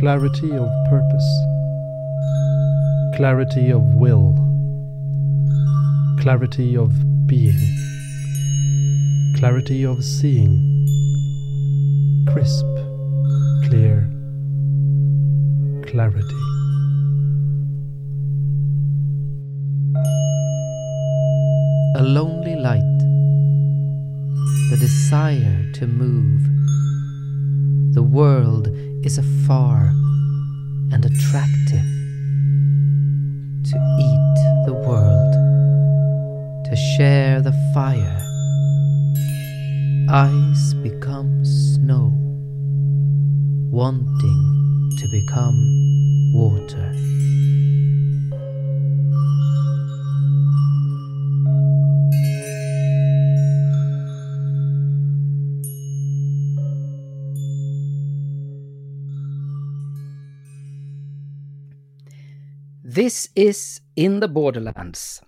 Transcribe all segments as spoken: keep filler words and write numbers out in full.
clarity of purpose, clarity of will, clarity of being, clarity of seeing, crisp, clear, clarity. A lonely light, the desire to move. The world is afar and attractive. To eat the world, to share the fire. Ice becomes snow, wanting to become water. This is In the Borderlands,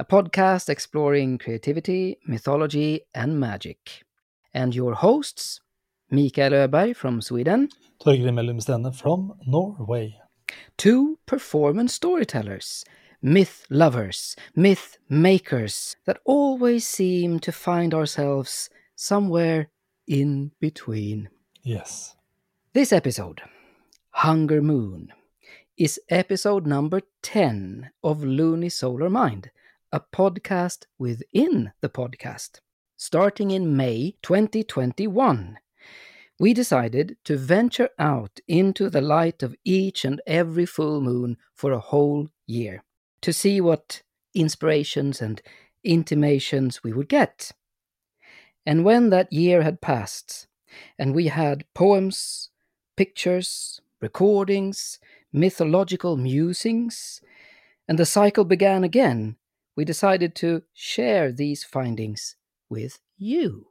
a podcast exploring creativity, mythology, and magic. And your hosts, Mikael Öberg from Sweden. Torgrim Melhusdene from Norway. Two performance storytellers, myth lovers, myth makers, that always seem to find ourselves somewhere in between. Yes. This episode, Hunger Moon, is episode number ten of Luni Solar Mind, a podcast within the podcast. Starting in May twenty twenty-one, we decided to venture out into the light of each and every full moon for a whole year to see what inspirations and intimations we would get. And when that year had passed, and we had poems, pictures, recordings, mythological musings, and the cycle began again, we decided to share these findings with you.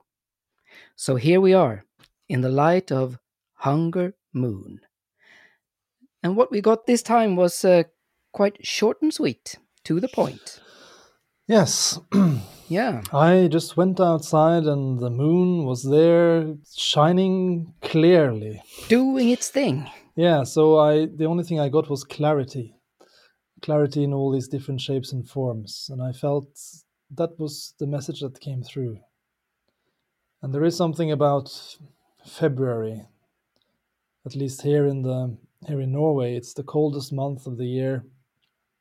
So here we are, in the light of Hunger Moon. And what we got this time was uh, quite short and sweet, to the point. Yes. Yeah. I just went outside and the moon was there, shining clearly. Doing its thing. Yeah, so I the only thing I got was clarity. Clarity in all these different shapes and forms. And I felt that was the message that came through. And there is something about February, at least here in the here in Norway. It's the coldest month of the year.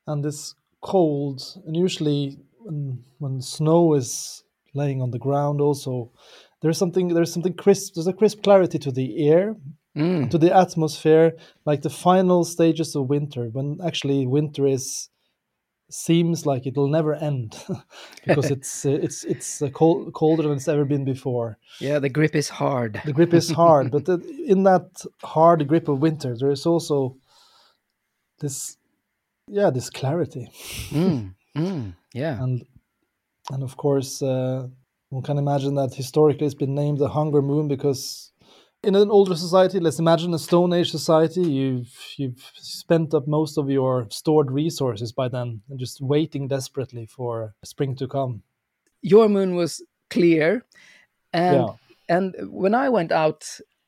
And this cold, and usually when, when snow is laying on the ground also, there's something there's something crisp, there's a crisp clarity to the air. Mm. To the atmosphere, like the final stages of winter, when actually winter is seems like it'll never end because it's it's it's cold, colder than it's ever been before. Yeah, the grip is hard. The grip is hard, but in that hard grip of winter, there is also this, yeah, this clarity. Mm. Mm. Yeah, and and of course, uh, one can imagine that historically it's been named the Hunger Moon because. In an older society, let's imagine a Stone Age society, you've you've spent up most of your stored resources by then and just waiting desperately for spring to come. Your moon was clear. And yeah. And when I went out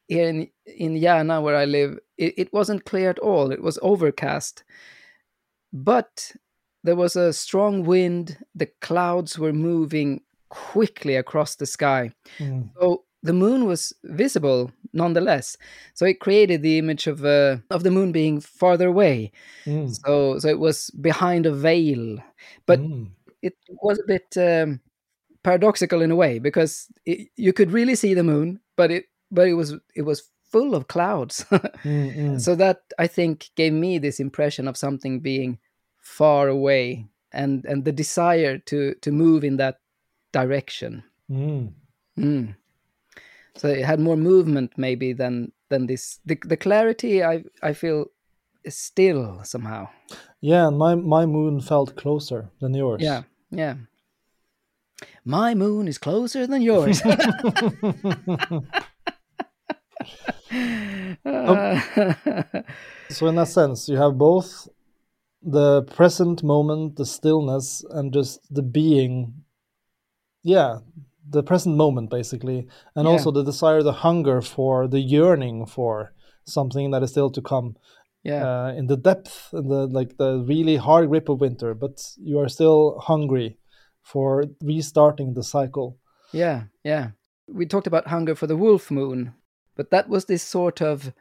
here in, in Jana, where I live, it, it wasn't clear at all. It was overcast. But there was a strong wind. The clouds were moving quickly across the sky. Mm. So the moon was visible nonetheless, so it created the image of uh, of the moon being farther away. Mm. So, so it was behind a veil, but mm. it was a bit um, paradoxical in a way because it, you could really see the moon, but it but it was it was full of clouds. Mm-hmm. So that I think gave me this impression of something being far away and and the desire to to move in that direction. Mm. Mm. So it had more movement maybe than than this. The, the clarity I I feel is still somehow. Yeah, and my, my moon felt closer than yours. Yeah, yeah. My moon is closer than yours. um, so in that sense, you have both the present moment, the stillness, and just the being. Yeah. The present moment, basically, and yeah. Also the desire, the hunger for, the yearning for something that is still to come. Yeah, uh, in the depth, in the like the really hard grip of winter, but you are still hungry for restarting the cycle. Yeah, yeah. We talked about hunger for the wolf moon, but that was this sort of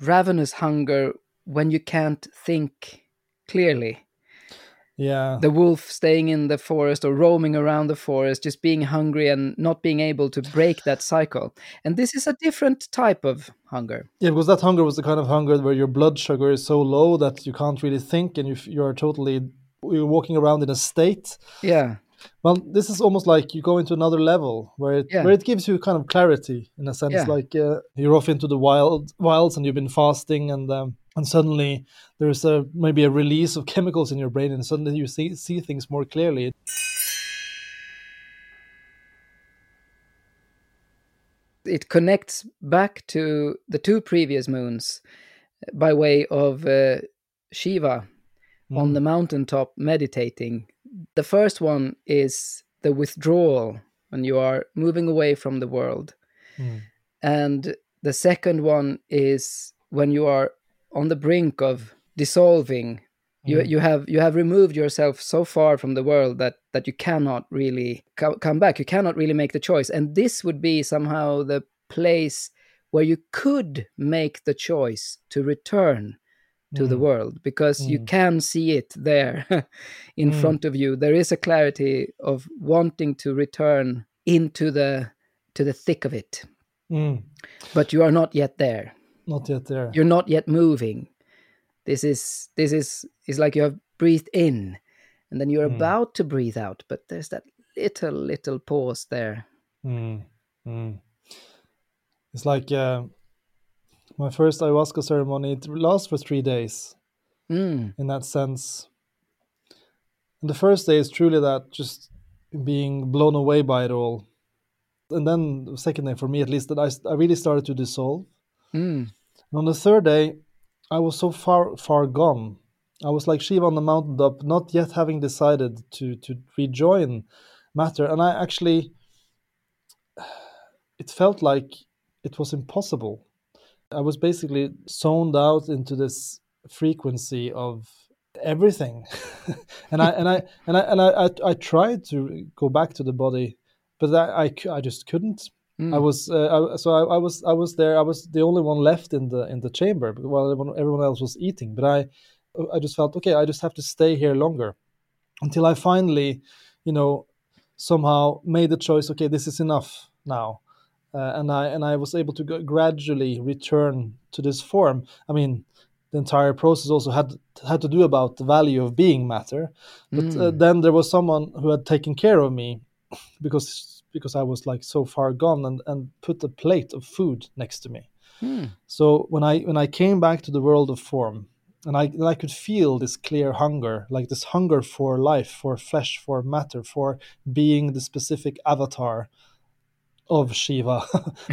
ravenous hunger when you can't think clearly. Yeah. The wolf staying in the forest or roaming around the forest, just being hungry and not being able to break that cycle. And this is a different type of hunger. Yeah, because that hunger was the kind of hunger where your blood sugar is so low that you can't really think and you, you're totally you're walking around in a state. Yeah. Well, this is almost like you go into another level where it, yeah. where it gives you kind of clarity in a sense, yeah. like uh, you're off into the wild wilds and you've been fasting and... Um, And suddenly there's a maybe a release of chemicals in your brain and suddenly you see, see things more clearly. It connects back to the two previous moons by way of uh, Shiva mm. on the mountaintop meditating. The first one is the withdrawal when you are moving away from the world. Mm. And the second one is when you are on the brink of dissolving. You mm. you have you have removed yourself so far from the world that that you cannot really co- come back. You cannot really make the choice. And this would be somehow the place where you could make the choice to return to mm. the world, because mm. you can see it there in mm. front of you. There is a clarity of wanting to return into the to the thick of it. Mm. But you are not yet there. Not yet there. You're not yet moving. This is this is is like you have breathed in, and then you're mm. about to breathe out, but there's that little little pause there. Mm. Mm. It's like uh, my first ayahuasca ceremony. It lasts for three days. Mm. In that sense, and the first day is truly that, just being blown away by it all, and then the second day for me at least, that I I really started to dissolve. Mm. And on the third day, I was so far far gone. I was like Shiva on the mountaintop, not yet having decided to, to rejoin matter. And I actually, it felt like it was impossible. I was basically zoned out into this frequency of everything. and I and I and I and I, I, I tried to go back to the body, but I I, I just couldn't. Mm. I was uh, I, so I, I was I was there. I was the only one left in the in the chamber while everyone, everyone else was eating. But I I just felt, okay, I just have to stay here longer until I finally, you know, somehow made the choice. Okay, this is enough now, uh, and I and I was able to go, gradually return to this form. I mean, the entire process also had had to do about the value of being matter. But mm. uh, then there was someone who had taken care of me, because. because I was like so far gone, and, and put a plate of food next to me. Mm. So when I when I came back to the world of form, and I and I could feel this clear hunger, like this hunger for life, for flesh, for matter, for being the specific avatar of Shiva,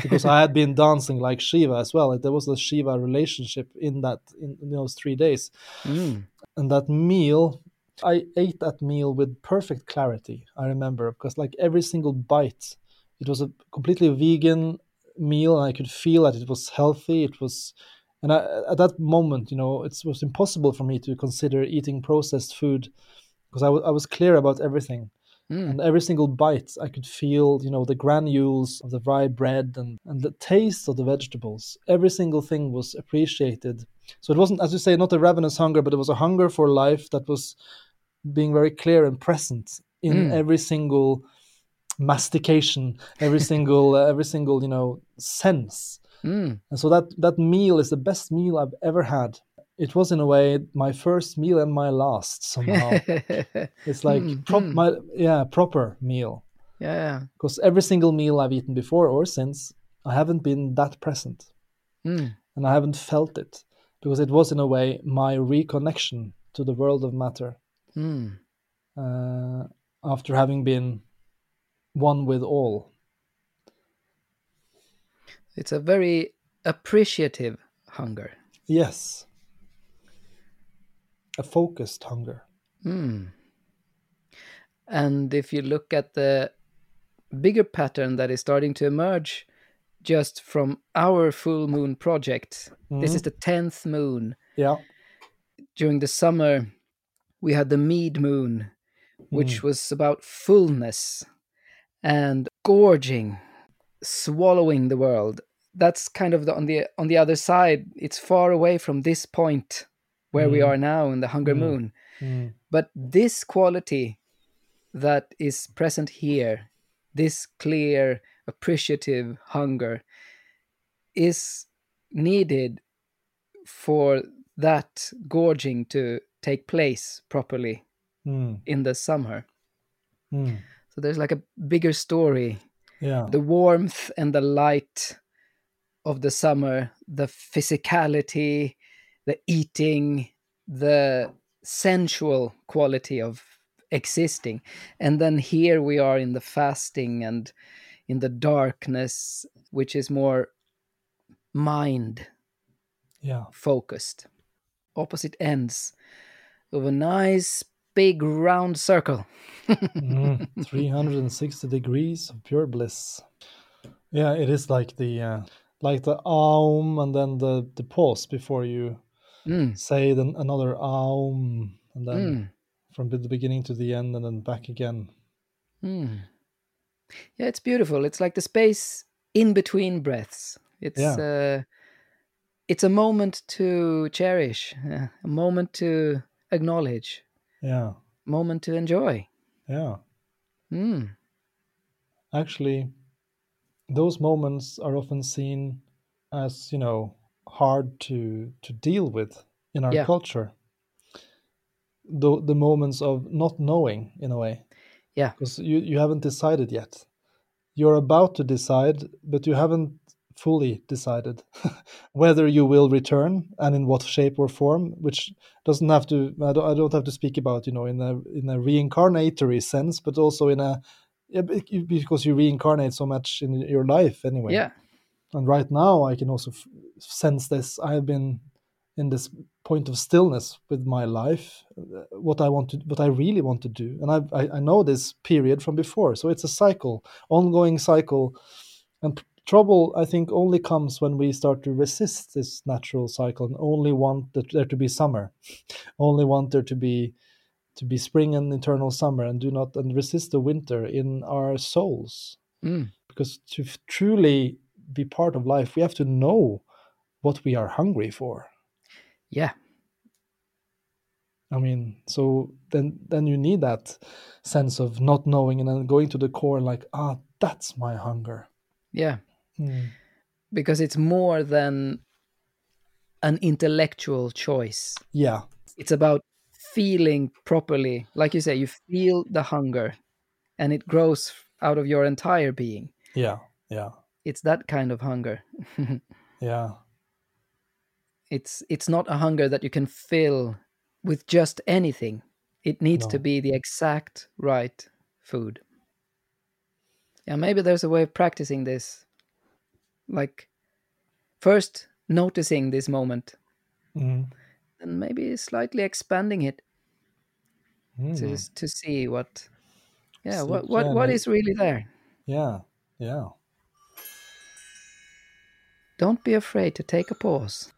because I had been dancing like Shiva as well. There was a Shiva relationship in that in, in those three days. Mm. And that meal... I ate that meal with perfect clarity, I remember, because like every single bite, it was a completely vegan meal, and I could feel that it was healthy. It was, and I, at that moment, you know, it was impossible for me to consider eating processed food, because I, w- I was clear about everything. Mm. And every single bite, I could feel, you know, the granules of the rye bread and, and the taste of the vegetables. Every single thing was appreciated. So it wasn't, as you say, not a ravenous hunger, but it was a hunger for life that was being very clear and present in mm. every single mastication, every single, uh, every single, you know, sense. Mm. And so that, that meal is the best meal I've ever had. It was, in a way, my first meal and my last somehow. It's like mm, prop, mm. my yeah proper meal. Yeah, because every single meal I've eaten before or since, I haven't been that present, mm. and I haven't felt it, because it was, in a way, my reconnection to the world of matter. Mm. Uh, after having been one with all, it's a very appreciative hunger. Yes. A focused hunger. Mm. And if you look at the bigger pattern that is starting to emerge just from our full moon project. Mm-hmm. This is the tenth moon. Yeah. During the summer, we had the mead moon, which mm. was about fullness and gorging, swallowing the world. That's kind of the, on the on the other side. It's far away from this point where mm. we are now in the Hunger mm. Moon. Mm. But this quality that is present here, this clear, appreciative hunger, is needed for that gorging to take place properly mm. in the summer. Mm. So there's like a bigger story. Yeah. The warmth and the light of the summer, the physicality, the eating, the sensual quality of existing. And then here we are in the fasting and in the darkness, which is more mind yeah. focused. Opposite ends of a nice big round circle. mm, three hundred sixty degrees of pure bliss. Yeah, it is like the uh, like the aum and then the, the pause before you mm. say then another aum and then mm. from the beginning to the end and then back again. Mm. Yeah, it's beautiful. It's like the space in between breaths. It's yeah. uh, it's a moment to cherish, uh, a moment to acknowledge. Yeah. Moment to enjoy. Yeah. Mm. Actually, those moments are often seen as, you know, hard to, to deal with in our yeah. culture. The, the moments of not knowing, in a way. Yeah. Because you, you haven't decided yet. You're about to decide, but you haven't fully decided whether you will return and in what shape or form, which doesn't have to, I don't, I don't have to speak about, you know, in a in a reincarnatory sense, but also in a, because you reincarnate so much in your life anyway. Yeah. And right now I can also f- sense this. I've been in this point of stillness with my life, what I want to, what I really want to do. And I've, I I know this period from before. So it's a cycle, ongoing cycle. And trouble, I think, only comes when we start to resist this natural cycle and only want there to be summer, only want there to be to be spring and eternal summer, and do not and resist the winter in our souls. Mm. Because to f- truly be part of life, we have to know what we are hungry for. Yeah. I mean, so then then you need that sense of not knowing and then going to the core, like, ah, that's my hunger. Yeah. Mm. Because it's more than an intellectual choice. Yeah. It's about feeling properly. Like you say, you feel the hunger and it grows out of your entire being. Yeah. Yeah. It's that kind of hunger. yeah. It's it's not a hunger that you can fill with just anything. It needs no. to be the exact right food. Yeah, maybe there's a way of practicing this. Like, first noticing this moment. Mm. And maybe slightly expanding it. Mm. To, to see what... Yeah, so, what what, yeah, what is really there. Yeah, yeah. Don't be afraid to take a pause.